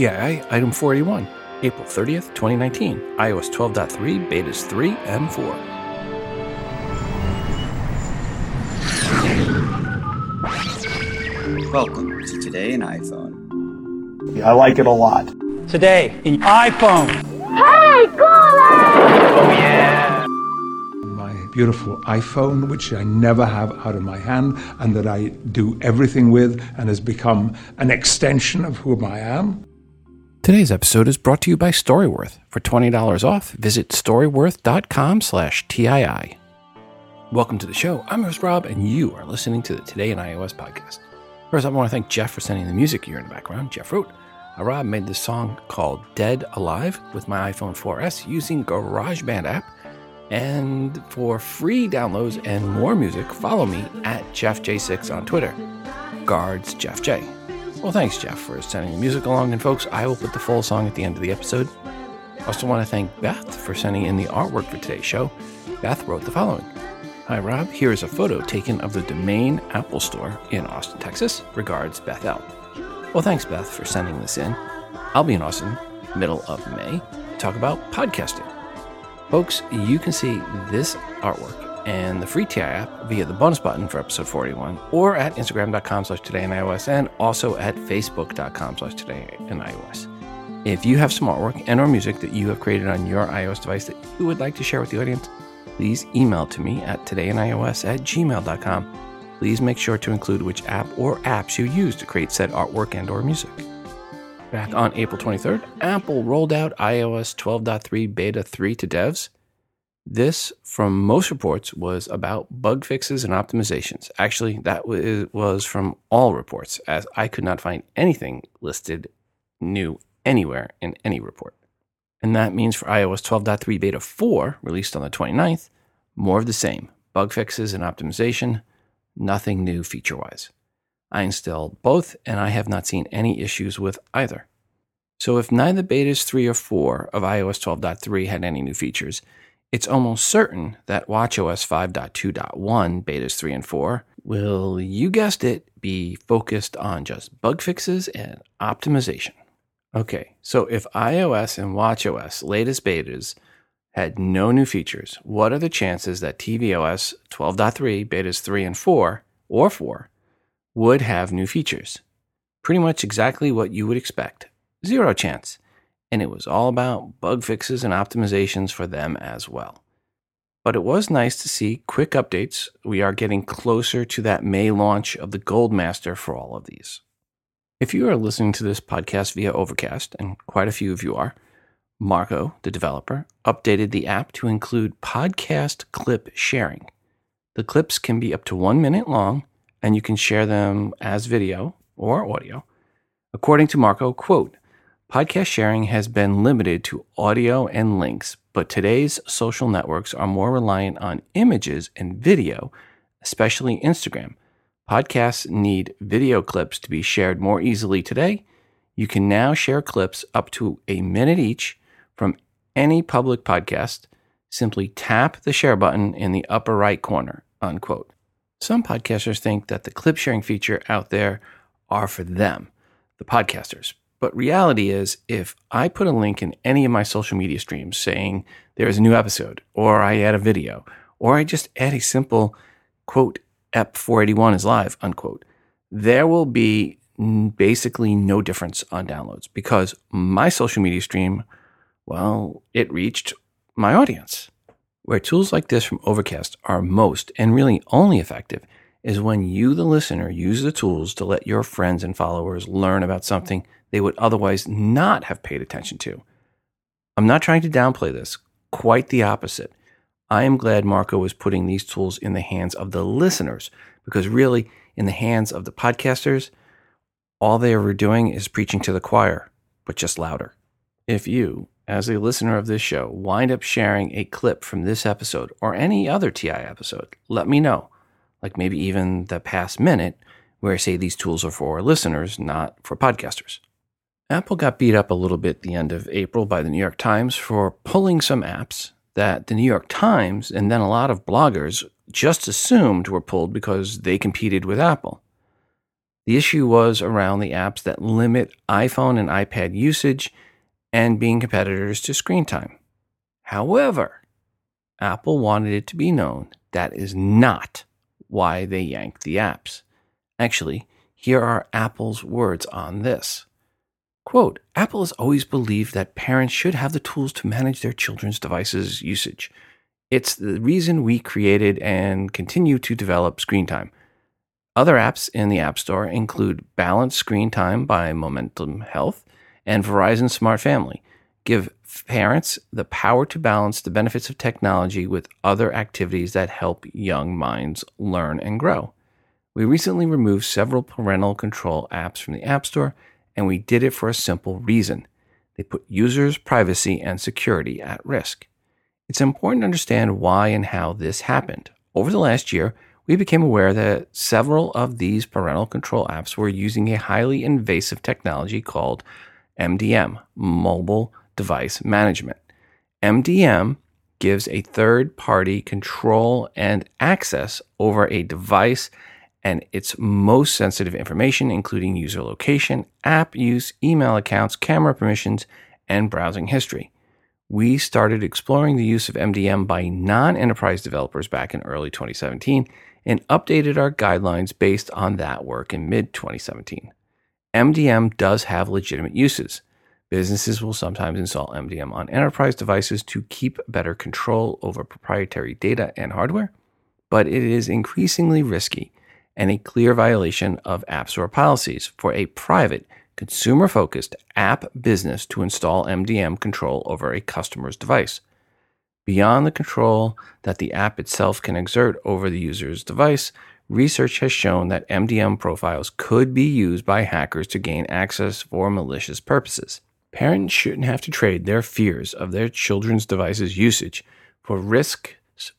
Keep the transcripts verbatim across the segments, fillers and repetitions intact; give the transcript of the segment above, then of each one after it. T I I Item four eighty-one, April thirtieth, twenty nineteen, iOS twelve point three, Betas three and four. Welcome to Today in iPhone. Yeah, I like it a lot. Today in iPhone. Hey, Gola! Oh, yeah! My beautiful iPhone, which I never have out of my hand and that I do everything with and has become an extension of who I am. Today's episode is brought to you by StoryWorth. For twenty dollars off, visit storyworth dot com slash T I I. Welcome to the show. I'm host Rob, and you are listening to the Today in iOS podcast. First, I want to thank Jeff for sending the music here in the background. Jeff wrote, Rob made this song called Dead Alive with my iPhone four S using GarageBand app. And for free downloads and more music, follow me at Jeff J six on Twitter. Guards JeffJ. Well, thanks, Jeff, for sending the music along. And folks, I will put the full song at the end of the episode. I also want to thank Beth for sending in the artwork for today's show. Beth wrote the following. Hi, Rob. Here is a photo taken of the Domain Apple Store in Austin, Texas. Regards, Beth L. Well, thanks, Beth, for sending this in. I'll be in Austin, middle of May, to talk about podcasting. Folks, you can see this artwork and the free T I I app via the bonus button for episode forty-one, or at Instagram dot com slash Today in iOS, and also at Facebook dot com slash Today in iOS. If you have some artwork and or music that you have created on your iOS device that you would like to share with the audience, please email to me at todayinios at gmail dot com. Please make sure to include which app or apps you use to create said artwork and or music. Back on April twenty-third, Apple rolled out iOS twelve point three Beta three to devs. This, from most reports, was about bug fixes and optimizations. Actually, that was from all reports, as I could not find anything listed new anywhere in any report. And that means for iOS twelve point three Beta four, released on the twenty-ninth, more of the same. Bug fixes and optimization, nothing new feature-wise. I installed both, and I have not seen any issues with either. So if neither Betas three or four of iOS twelve point three had any new features, it's almost certain that watchOS five point two point one Betas three and four will, you guessed it, be focused on just bug fixes and optimization. Okay, so if iOS and watchOS latest betas had no new features, what are the chances that tvOS twelve point three betas three and four, or four, would have new features? Pretty much exactly what you would expect. Zero chance. And it was all about bug fixes and optimizations for them as well. But it was nice to see quick updates. We are getting closer to that May launch of the Gold Master for all of these. If you are listening to this podcast via Overcast, and quite a few of you are, Marco, the developer, updated the app to include podcast clip sharing. The clips can be up to one minute long, and you can share them as video or audio. According to Marco, quote, podcast sharing has been limited to audio and links, but today's social networks are more reliant on images and video, especially Instagram. Podcasts need video clips to be shared more easily today. You can now share clips up to a minute each from any public podcast. Simply tap the share button in the upper right corner, unquote. Some podcasters think that the clip sharing feature out there are for them, the podcasters. But reality is, if I put a link in any of my social media streams saying there is a new episode, or I add a video, or I just add a simple, quote, E P four eighty-one is live, unquote, there will be basically no difference on downloads because my social media stream, well, it reached my audience. Where tools like this from Overcast are most and really only effective is when you, the listener, use the tools to let your friends and followers learn about something they would otherwise not have paid attention to. I'm not trying to downplay this, quite the opposite. I am glad Marco is putting these tools in the hands of the listeners, because really, in the hands of the podcasters, all they are doing is preaching to the choir, but just louder. If you, as a listener of this show, wind up sharing a clip from this episode or any other T I episode, let me know, like maybe even the past minute, where I say these tools are for listeners, not for podcasters. Apple got beat up a little bit at the end of April by the New York Times for pulling some apps that the New York Times and then a lot of bloggers just assumed were pulled because they competed with Apple. The issue was around the apps that limit iPhone and iPad usage and being competitors to screen time. However, Apple wanted it to be known that is not why they yanked the apps. Actually, here are Apple's words on this. Quote, Apple has always believed that parents should have the tools to manage their children's devices usage. It's the reason we created and continue to develop Screen Time. Other apps in the App Store include Balanced Screen Time by Momentum Health and Verizon Smart Family. Give parents the power to balance the benefits of technology with other activities that help young minds learn and grow. We recently removed several parental control apps from the App Store, and we did it for a simple reason. They put users' privacy and security at risk. It's important to understand why and how this happened. Over the last year, we became aware that several of these parental control apps were using a highly invasive technology called M D M, Mobile Device Management. M D M gives a third-party control and access over a device and its most sensitive information, including user location, app use, email accounts, camera permissions, and browsing history. We started exploring the use of M D M by non-enterprise developers back in early twenty seventeen and updated our guidelines based on that work in mid twenty seventeen. M D M does have legitimate uses. Businesses will sometimes install M D M on enterprise devices to keep better control over proprietary data and hardware, but it is increasingly risky and a clear violation of App Store policies for a private, consumer-focused app business to install M D M control over a customer's device. Beyond the control that the app itself can exert over the user's device, research has shown that M D M profiles could be used by hackers to gain access for malicious purposes. Parents shouldn't have to trade their fears of their children's devices usage for risks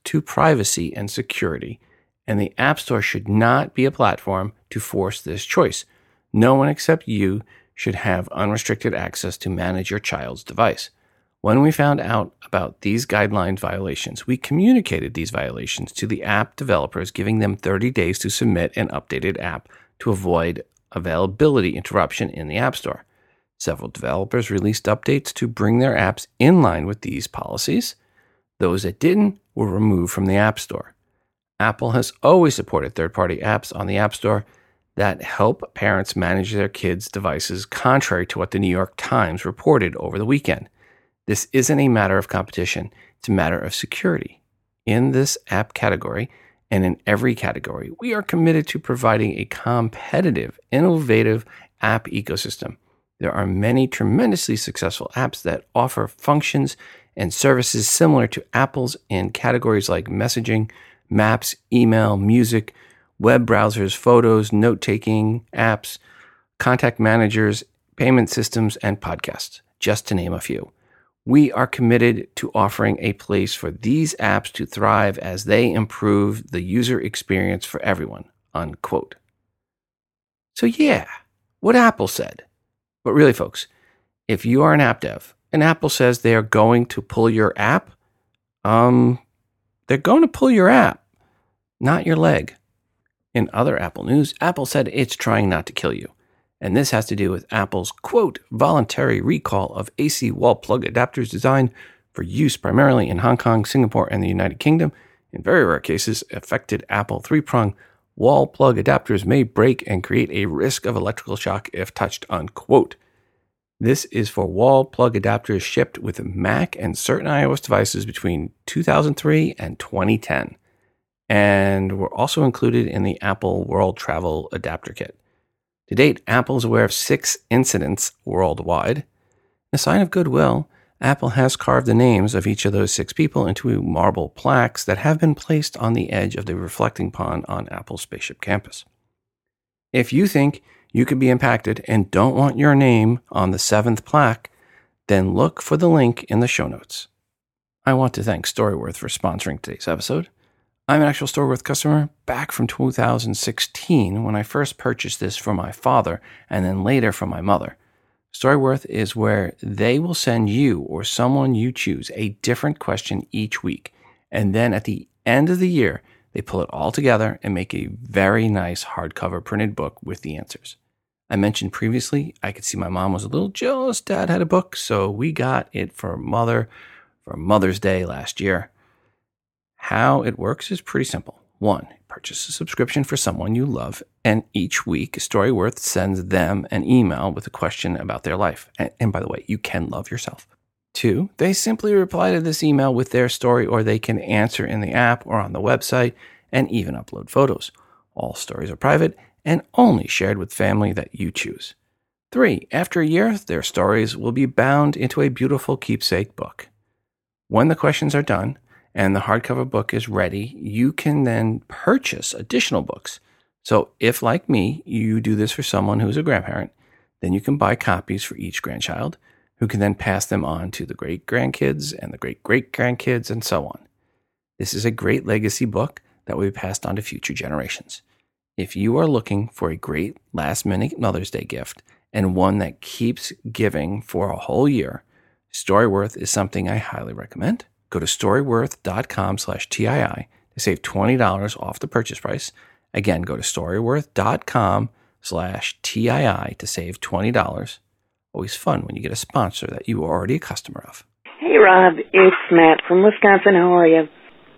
to privacy and security, and the App Store should not be a platform to force this choice. No one except you should have unrestricted access to manage your child's device. When we found out about these guideline violations, we communicated these violations to the app developers, giving them thirty days to submit an updated app to avoid availability interruption in the App Store. Several developers released updates to bring their apps in line with these policies. Those that didn't were removed from the App Store. Apple has always supported third-party apps on the App Store that help parents manage their kids' devices, contrary to what the New York Times reported over the weekend. This isn't a matter of competition, it's a matter of security. In this app category, and in every category, we are committed to providing a competitive, innovative app ecosystem. There are many tremendously successful apps that offer functions and services similar to Apple's in categories like messaging, maps, email, music, web browsers, photos, note-taking apps, contact managers, payment systems, and podcasts, just to name a few. We are committed to offering a place for these apps to thrive as they improve the user experience for everyone, unquote. So yeah, what Apple said. But really, folks, if you are an app dev and Apple says they are going to pull your app, um, they're going to pull your app, not your leg. In other Apple news, Apple said it's trying not to kill you. And this has to do with Apple's, quote, voluntary recall of A C wall plug adapters designed for use primarily in Hong Kong, Singapore, and the United Kingdom. In very rare cases, affected Apple three-prong wall plug adapters may break and create a risk of electrical shock if touched, unquote. This is for wall plug adapters shipped with Mac and certain iOS devices between two thousand three and twenty ten, and were also included in the Apple World Travel Adapter Kit. To date, Apple is aware of six incidents worldwide. In a sign of goodwill, Apple has carved the names of each of those six people into marble plaques that have been placed on the edge of the reflecting pond on Apple's Spaceship Campus. If you think you could be impacted and don't want your name on the seventh plaque, then look for the link in the show notes. I want to thank StoryWorth for sponsoring today's episode. I'm an actual StoryWorth customer back from two thousand sixteen when I first purchased this for my father and then later for my mother. StoryWorth is where they will send you or someone you choose a different question each week. And then at the end of the year, They pull it all together and make a very nice hardcover printed book with the answers. I mentioned previously, I could see my mom was a little jealous Dad had a book, so we got it for mother for Mother's Day last year. How it works is pretty simple. One, purchase a subscription for someone you love, and each week StoryWorth sends them an email with a question about their life. And, and by the way, you can love yourself. Two, they simply reply to this email with their story, or they can answer in the app or on the website and even upload photos. All stories are private and only shared with family that you choose. Three, after a year, their stories will be bound into a beautiful keepsake book. When the questions are done and the hardcover book is ready, you can then purchase additional books. So if, like me, you do this for someone who's a grandparent, then you can buy copies for each grandchild, who can then pass them on to the great-grandkids and the great-great-grandkids and so on. This is a great legacy book that will be passed on to future generations. If you are looking for a great last-minute Mother's Day gift and one that keeps giving for a whole year, StoryWorth is something I highly recommend. Go to storyworth.com slash TII to save twenty dollars off the purchase price. Again, go to storyworth.com slash TII to save twenty dollars. Always fun when you get a sponsor that you are already a customer of. Hey, Rob, it's Matt from Wisconsin. How are you?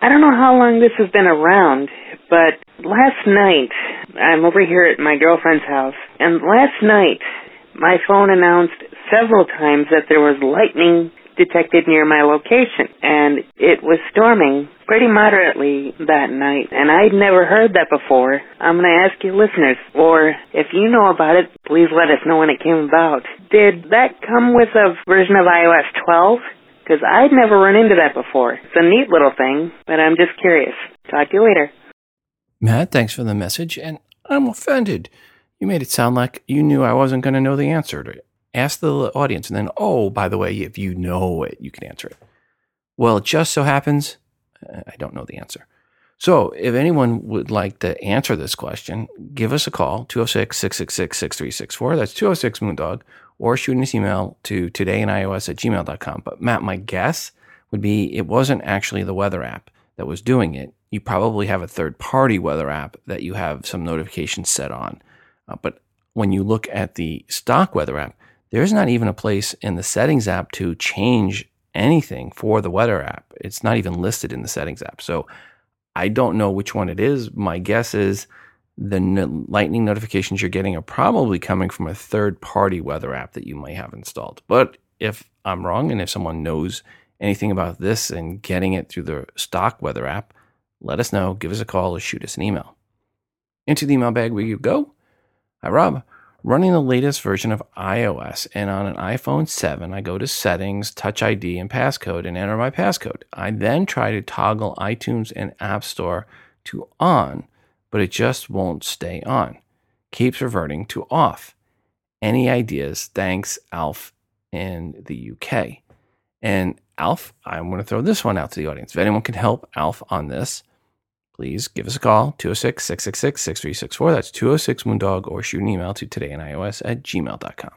I don't know how long this has been around, but last night, I'm over here at my girlfriend's house, and last night, my phone announced several times that there was lightning detected near my location, and it was storming pretty moderately that night, and I'd never heard that before. I'm going to ask you listeners, or if you know about it, please let us know when it came about. Did that come with a version of i O S twelve? Because I'd never run into that before. It's a neat little thing, but I'm just curious. Talk to you later. Matt, thanks for the message, and I'm offended. You made it sound like you knew I wasn't going to know the answer to it. Ask the audience, and then, oh, by the way, if you know it, you can answer it. Well, it just so happens, I don't know the answer. So if anyone would like to answer this question, give us a call, two oh six, six six six, six three six four. That's two oh six Moondog, or shoot us an email to todayinios at gmail dot com. But Matt, my guess would be it wasn't actually the weather app that was doing it. You probably have a third-party weather app that you have some notifications set on. Uh, but when you look at the stock weather app, there's not even a place in the settings app to change anything for the weather app. It's not even listed in the settings app. So I don't know which one it is. My guess is the n- lightning notifications you're getting are probably coming from a third-party weather app that you might have installed. But if I'm wrong, and if someone knows anything about this and getting it through the stock weather app, let us know. Give us a call or shoot us an email. Into the email bag where you go. Hi, Rob. Running the latest version of iOS, and on an iPhone seven, I go to Settings, Touch I D, and Passcode, and enter my passcode. I then try to toggle iTunes and App Store to on, but it just won't stay on. Keeps reverting to off. Any ideas? Thanks, Alf in the U K. And Alf, I'm going to throw this one out to the audience. If anyone can help Alf on this, please give us a call, two oh six, six six six, six three six four. That's two oh six Moondog, or shoot an email to todayinios at gmail dot com.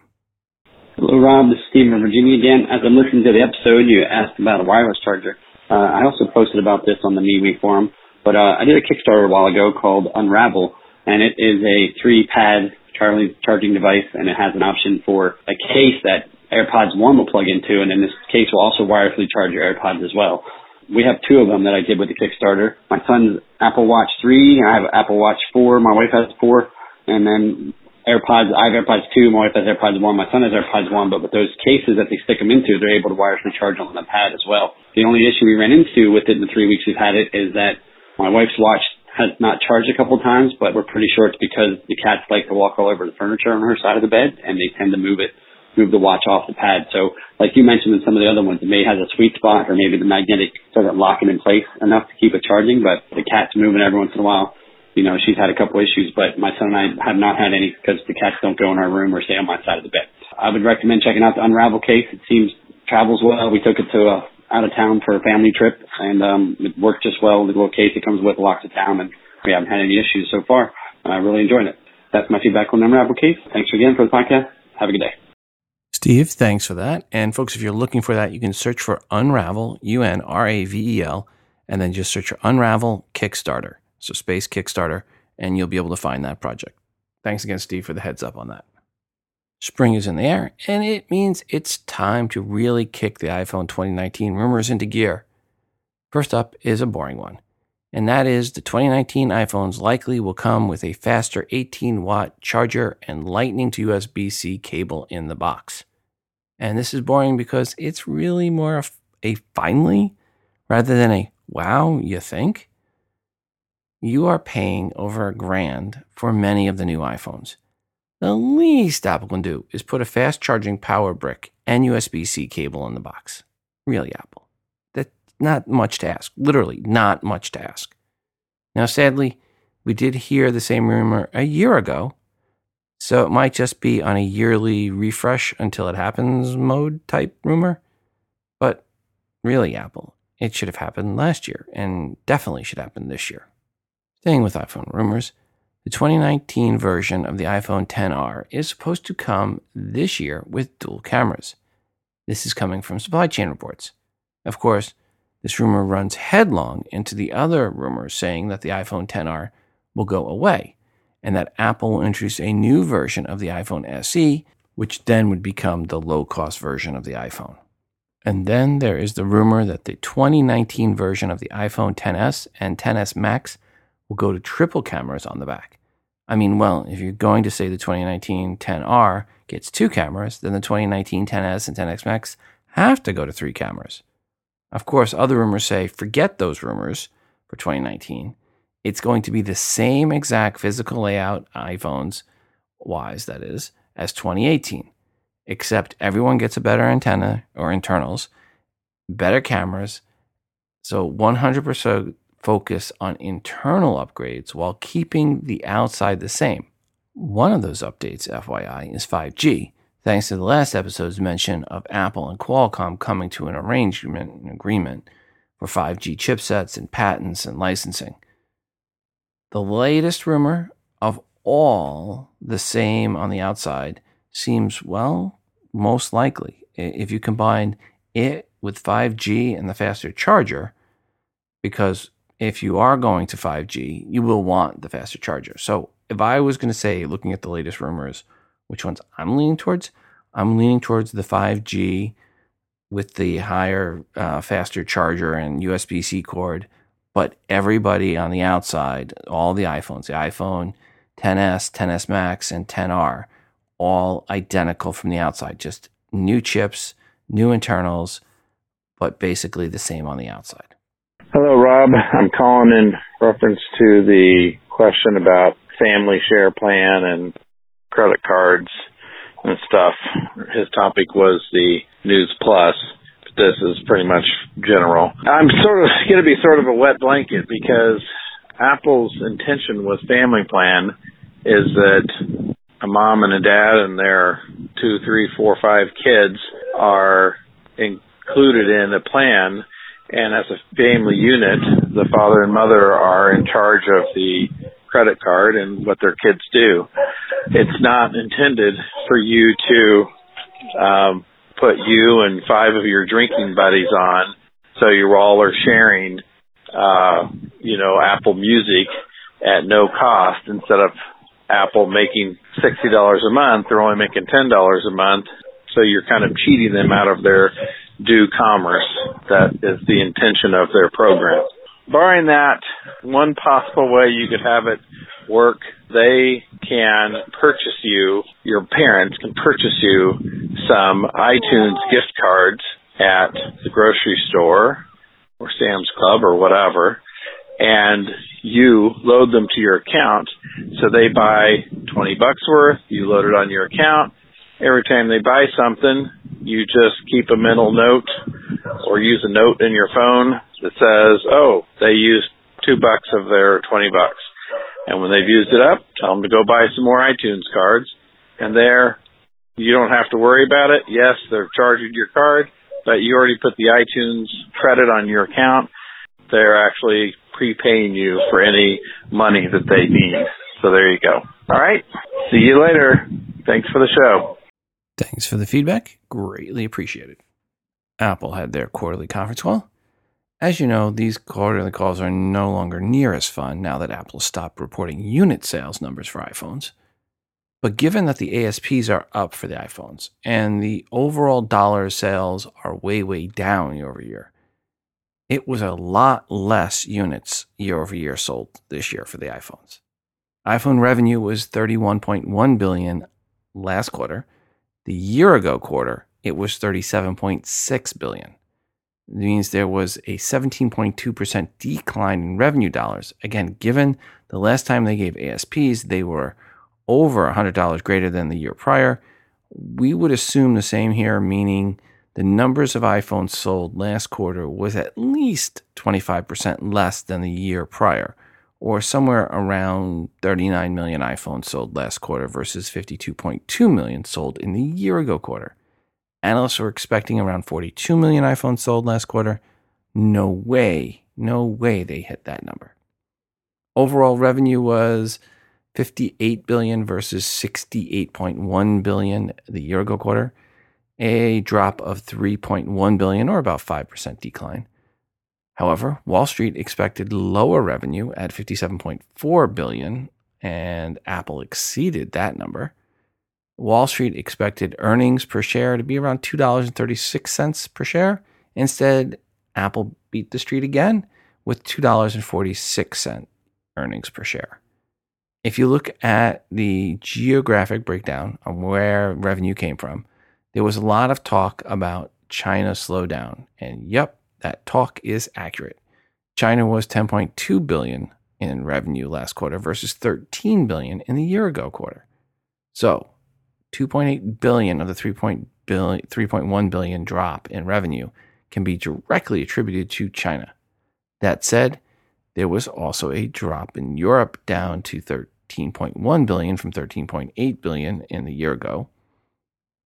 Hello, Rob. This is Steve from Virginia again. As I'm listening to the episode, you asked about a wireless charger. Uh, I also posted about this on the MeWe forum, but uh, I did a Kickstarter a while ago called Unravel, and it is a three-pad char- charging device, and it has an option for a case that AirPods one will plug into, and then this case will also wirelessly charge your AirPods as well. We have two of them that I did with the Kickstarter. My son's Apple Watch three, I have Apple Watch four, my wife has four, and then AirPods, I have AirPods two, my wife has AirPods one, my son has AirPods one, but with those cases that they stick them into, they're able to wirelessly charge on the pad as well. The only issue we ran into with it in the three weeks we've had it is that my wife's watch has not charged a couple times, but we're pretty sure it's because the cats like to walk all over the furniture on her side of the bed, and they tend to move it. move the watch off the pad. So like you mentioned in some of the other ones, it may have a sweet spot, or maybe the magnetic doesn't lock it in place enough to keep it charging, but the cat's moving every once in a while. You know, she's had a couple issues, but my son and I have not had any because the cats don't go in our room or stay on my side of the bed. I would recommend checking out the Unravel case. It seems travels well. We took it to a, out of town for a family trip, and um, it worked just well. The little case it comes with locks it down, and we haven't had any issues so far, and I really enjoyed it. That's my feedback on the Unravel case. Thanks again for the podcast. Have a good day. Steve, thanks for that. And folks, if you're looking for that, you can search for Unravel, U N R A V E L, and then just search for Unravel Kickstarter. So space Kickstarter, and you'll be able to find that project. Thanks again, Steve, for the heads up on that. Spring is in the air, and it means it's time to really kick the iPhone twenty nineteen rumors into gear. First up is a boring one, and that is the twenty nineteen iPhones likely will come with a faster eighteen watt charger and lightning to U S B C cable in the box. And this is boring because it's really more of a finally rather than a wow, you think? You are paying over a grand for many of the new iPhones. The least Apple can do is put a fast charging power brick and U S B C cable in the box. Really, Apple. That's not much to ask. Literally, not much to ask. Now, sadly, we did hear the same rumor a year ago, so it might just be on a yearly refresh until it happens mode type rumor. But really, Apple, it should have happened last year and definitely should happen this year. Staying with iPhone rumors, the twenty nineteen version of the iPhone X R is supposed to come this year with dual cameras. This is coming from supply chain reports. Of course, this rumor runs headlong into the other rumors saying that the iPhone X R will go away and that Apple will introduce a new version of the iPhone S E, which then would become the low-cost version of the iPhone. And then there is the rumor that the twenty nineteen version of the iPhone X S and X S Max will go to triple cameras on the back. I mean, well, if you're going to say the twenty nineteen X R gets two cameras, then the twenty nineteen X S and X S Max have to go to three cameras. Of course, other rumors say, forget those rumors for twenty nineteen. It's going to be the same exact physical layout, iPhones-wise, that is, as twenty eighteen, except everyone gets a better antenna or internals, better cameras, so one hundred percent focus on internal upgrades while keeping the outside the same. One of those updates, F Y I, is five G, thanks to the last episode's mention of Apple and Qualcomm coming to an arrangement, an agreement, for five G chipsets and patents and licensing. The latest rumor of all the same on the outside seems, well, most likely. If you combine it with five G and the faster charger, because if you are going to five G, you will want the faster charger. So if I was going to say, looking at the latest rumors, which ones I'm leaning towards, I'm leaning towards the five G with the higher, uh, faster charger and U S B C cord. But everybody on the outside, all the iPhones, the iPhone X S, X S Max, and X R, all identical from the outside. Just new chips, new internals, but basically the same on the outside. Hello, Rob. I'm calling in reference to the question about family share plan and credit cards and stuff. His topic was the News Plus, but this is pretty much general. I'm sort of going to be sort of a wet blanket because Apple's intention with family plan is that a mom and a dad and their two, three, four, five kids are included in a plan. And as a family unit, the father and mother are in charge of the credit card and what their kids do. It's not intended for you to um, put you and five of your drinking buddies on so you all are sharing, uh, you know, Apple Music at no cost instead of Apple making sixty dollars a month. They're only making ten dollars a month. So you're kind of cheating them out of their due commerce. That is the intention of their program. Barring that, one possible way you could have it work, they can purchase you, your parents can purchase you some iTunes gift cards at the grocery store or Sam's Club or whatever, and you load them to your account. So they buy twenty bucks worth, you load it on your account. Every time they buy something, you just keep a mental note or use a note in your phone that says, oh, they used two bucks of their twenty bucks. And when they've used it up, tell them to go buy some more iTunes cards. And there, you don't have to worry about it. Yes, they're charging your card, but you already put the iTunes credit on your account. They're actually prepaying you for any money that they need. So there you go. All right. See you later. Thanks for the show. Thanks for the feedback. Greatly appreciated. Apple had their quarterly conference call, As you know, these quarterly calls are no longer near as fun now that Apple stopped reporting unit sales numbers for iPhones. But given that the A S Ps are up for the iPhones and the overall dollar sales are way, way down year over year, it was a lot less units year over year sold this year for the iPhones. iPhone revenue was thirty-one point one billion dollars last quarter. The year ago quarter, it was thirty-seven point six billion dollars. It means there was a seventeen point two percent decline in revenue dollars. Again, given the last time they gave A S Ps, they were over one hundred dollars greater than the year prior. We would assume the same here, meaning the numbers of iPhones sold last quarter was at least twenty-five percent less than the year prior, or somewhere around thirty-nine million iPhones sold last quarter versus fifty-two point two million sold in the year-ago quarter. Analysts were expecting around forty-two million iPhones sold last quarter. No way, no way they hit that number. Overall revenue was fifty-eight billion dollars versus sixty-eight point one billion dollars the year-ago quarter, a drop of three point one billion dollars or about five percent decline. However, Wall Street expected lower revenue at fifty-seven point four billion dollars, and Apple exceeded that number. Wall Street expected earnings per share to be around two dollars and thirty-six cents per share. Instead, Apple beat the street again with two dollars and forty-six cents earnings per share. If you look at the geographic breakdown on where revenue came from, there was a lot of talk about China slowdown. And yep, that talk is accurate. China was ten point two billion dollars in revenue last quarter versus thirteen billion dollars in the year-ago quarter. So two point eight billion dollars of the three point one billion dollars drop in revenue can be directly attributed to China. That said, there was also a drop in Europe down to thirteen point one billion dollars from thirteen point eight billion dollars in the year ago.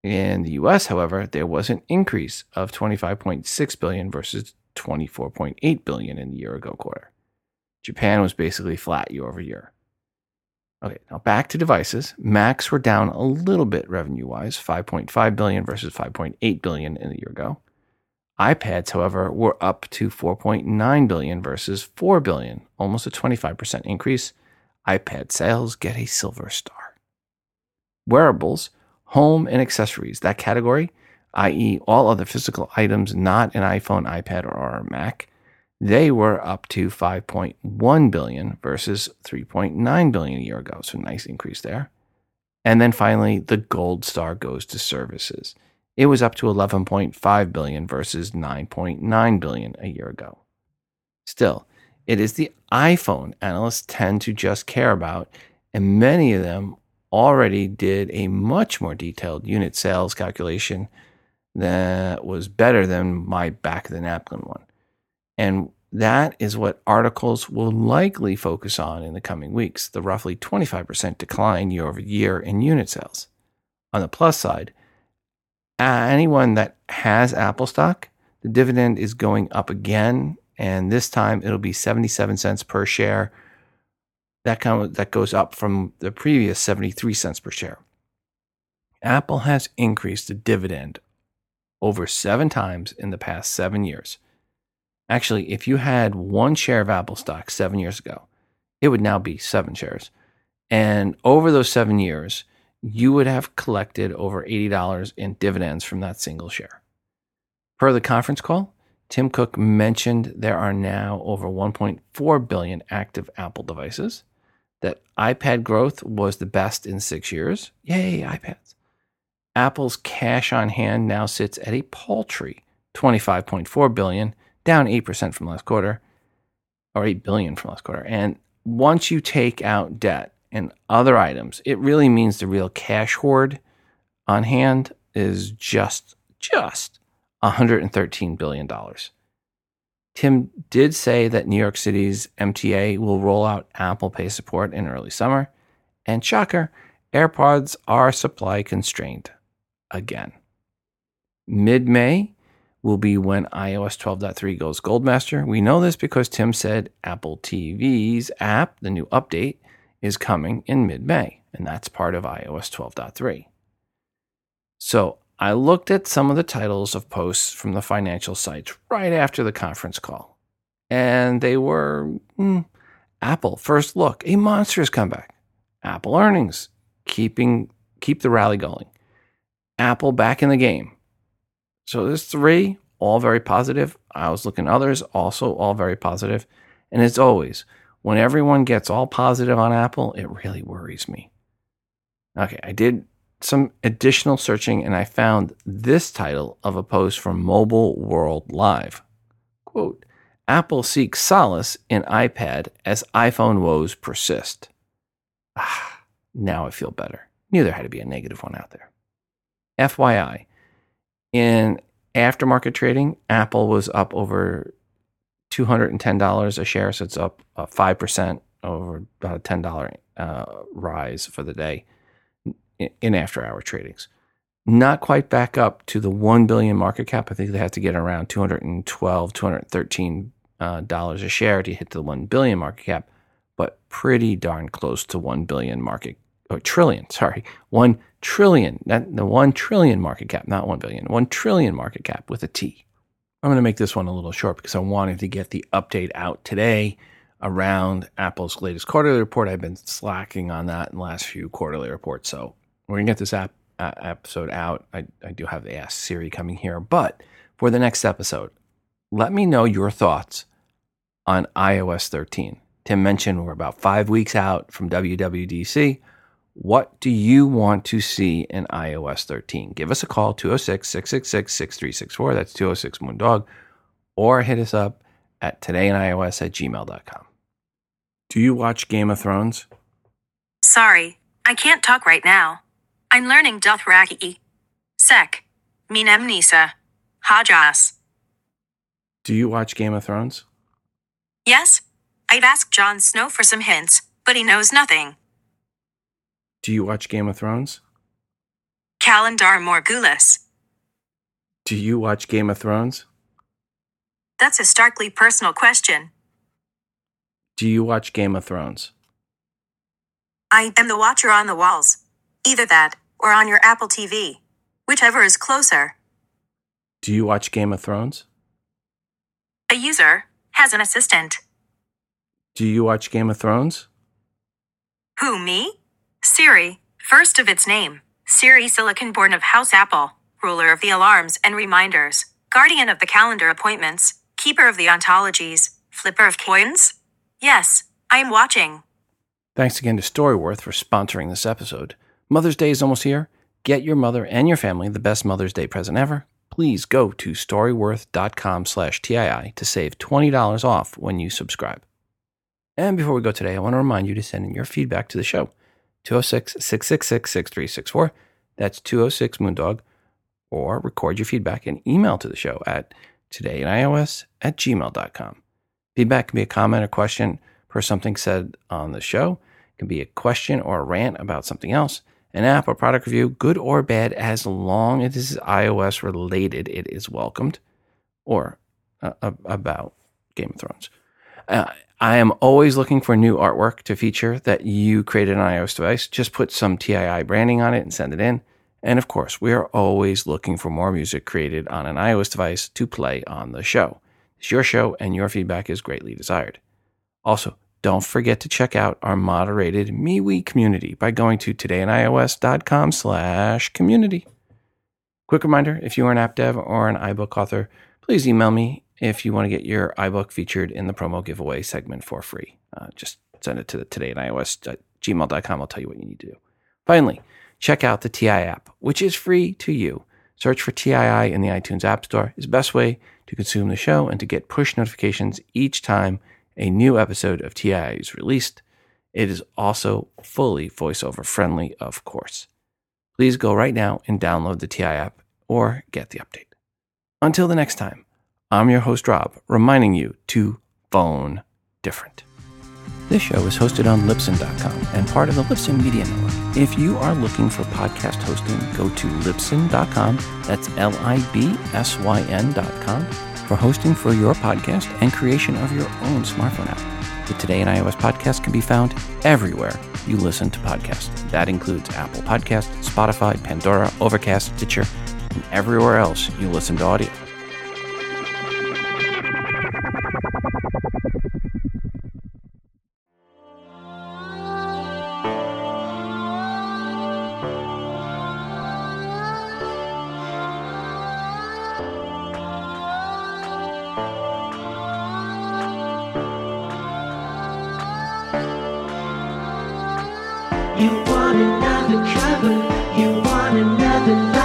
In the U S, however, there was an increase of twenty-five point six billion dollars versus twenty-four point eight billion dollars in the year ago quarter. Japan was basically flat year over year. Okay, now back to devices. Macs were down a little bit revenue-wise, five point five billion dollars versus five point eight billion dollars in the year ago. iPads, however, were up to four point nine billion dollars versus four billion dollars, almost a twenty-five percent increase. iPad sales get a silver star. Wearables, home and accessories, that category, that is all other physical items not an iPhone, iPad, or Mac, they were up to five point one billion dollars versus three point nine billion dollars a year ago, so nice increase there. And then finally, the gold star goes to services. It was up to eleven point five billion dollars versus nine point nine billion dollars a year ago. Still, it is the iPhone analysts tend to just care about, and many of them already did a much more detailed unit sales calculation that was better than my back-of-the-napkin one. And that is what articles will likely focus on in the coming weeks, the roughly twenty-five percent decline year over year in unit sales. On the plus side, anyone that has Apple stock, the dividend is going up again, and this time it'll be seventy-seven cents per share. That comes, that goes up from the previous seventy-three cents per share. Apple has increased the dividend over seven times in the past seven years. Actually, if you had one share of Apple stock seven years ago, it would now be seven shares. And over those seven years, you would have collected over eighty dollars in dividends from that single share. Per the conference call, Tim Cook mentioned there are now over one point four billion active Apple devices, that iPad growth was the best in six years. Yay, iPads. Apple's cash on hand now sits at a paltry twenty-five point four billion dollars, down eight percent from last quarter, or eight billion dollars from last quarter. And once you take out debt and other items, it really means the real cash hoard on hand is just, just one hundred thirteen billion dollars. Tim did say that New York City's M T A will roll out Apple Pay support in early summer. And shocker, AirPods are supply constrained again. Mid-May will be when i O S twelve point three goes Goldmaster. We know this because Tim said Apple T V's app, the new update, is coming in mid-May, and that's part of i O S twelve point three. So I looked at some of the titles of posts from the financial sites right after the conference call, and they were mm, Apple first look, a monstrous comeback. Apple earnings, keeping keep the rally going. Apple back in the game. So there's three, all very positive. I was looking at others, also all very positive. And as always, when everyone gets all positive on Apple, it really worries me. Okay, I did some additional searching, and I found this title of a post from Mobile World Live. Quote, Apple seeks solace in iPad as iPhone woes persist. Ah, now I feel better. Knew there had to be a negative one out there. F Y I, in aftermarket trading, Apple was up over two hundred ten dollars a share, so it's up uh, five percent over about a ten dollars uh, rise for the day in, in after-hour tradings. Not quite back up to the one billion dollars market cap. I think they have to get around two hundred twelve dollars, two hundred thirteen dollars uh, a share to hit the one billion dollars market cap, but pretty darn close to one billion dollars market, or trillion, sorry, one trillion dollars, not the one trillion dollars market cap, not one billion dollars, one trillion dollars market cap with a T. I'm going to make this one a little short because I wanted to get the update out today around Apple's latest quarterly report. I've been slacking on that in the last few quarterly reports. So we're going to get this app, uh, episode out. I, I do have the Ask Siri coming here. But for the next episode, let me know your thoughts on i O S thirteen. Tim mentioned we're about five weeks out from W W D C. What do you want to see in i O S thirteen? Give us a call, two oh six, six six six, six three six four. That's two oh six Moondog. Or hit us up at today in i O S at gmail dot com. Do you watch Game of Thrones? Sorry, I can't talk right now. I'm learning Dothraki. Sek. Menemnisa. Hajas. Do you watch Game of Thrones? Yes. I've asked Jon Snow for some hints, but he knows nothing. Do you watch Game of Thrones? Kalendar Morgulis. Do you watch Game of Thrones? That's a starkly personal question. Do you watch Game of Thrones? I am the watcher on the walls. Either that, or on your Apple T V. Whichever is closer. Do you watch Game of Thrones? A user has an assistant. Do you watch Game of Thrones? Who, me? Siri, first of its name, Siri Silicon born of House Apple, ruler of the alarms and reminders, guardian of the calendar appointments, keeper of the ontologies, flipper of coins? Yes, I am watching. Thanks again to StoryWorth for sponsoring this episode. Mother's Day is almost here. Get your mother and your family the best Mother's Day present ever. Please go to storyworth dot com slash T I I to save twenty dollars off when you subscribe. And before we go today, I want to remind you to send in your feedback to the show. two oh six, six six six, six three six four. That's two oh six Moondog. Or record your feedback and email to the show at today in i O S at gmail dot com. Feedback can be a comment or question for something said on the show. It can be a question or a rant about something else, an app or product review, good or bad, as long as it is iOS related, it is welcomed. Or uh, about Game of Thrones. Uh, I am always looking for new artwork to feature that you created on iOS device. Just put some T I I branding on it and send it in. And of course, we are always looking for more music created on an iOS device to play on the show. It's your show and your feedback is greatly desired. Also, don't forget to check out our moderated MeWe community by going to today in i O S dot com slash community. Quick reminder, if you are an app dev or an iBook author, please email me if you want to get your iBook featured in the promo giveaway segment for free. Uh, just send it to the today in i O S at gmail dot com. I'll tell you what you need to do. Finally, check out the T I app, which is free to you. Search for T I I in the iTunes App Store. It's the best way to consume the show and to get push notifications each time a new episode of T I I is released. It is also fully voiceover friendly, of course. Please go right now and download the T I app or get the update. Until the next time, I'm your host, Rob, reminding you to phone different. This show is hosted on Libsyn dot com and part of the Libsyn Media Network. If you are looking for podcast hosting, go to Libsyn dot com. That's L I B S Y N dot com for hosting for your podcast and creation of your own smartphone app. The Today in iOS podcast can be found everywhere you listen to podcasts. That includes Apple Podcasts, Spotify, Pandora, Overcast, Stitcher, and everywhere else you listen to audio. You want another cover, you want another love.